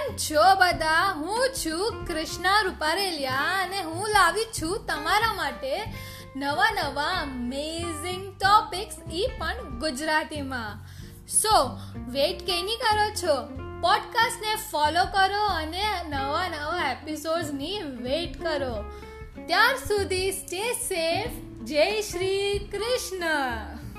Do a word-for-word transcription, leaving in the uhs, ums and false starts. કેમ છો બધા? હું છું કૃષ્ણા રૂપારેલિયા અને હું લાવી છું તમારા માટે નવા નવા અમેઝિંગ ટોપિક્સ, ઈ પણ ગુજરાતીમાં. સો વેઇટ કેની કરો છો? પોડકાસ્ટને ફોલો કરો અને નવા નવા એપિસોડ્સની વેઇટ કરો. ત્યાર સુધી સ્ટે સેફ. જય શ્રી કૃષ્ણ.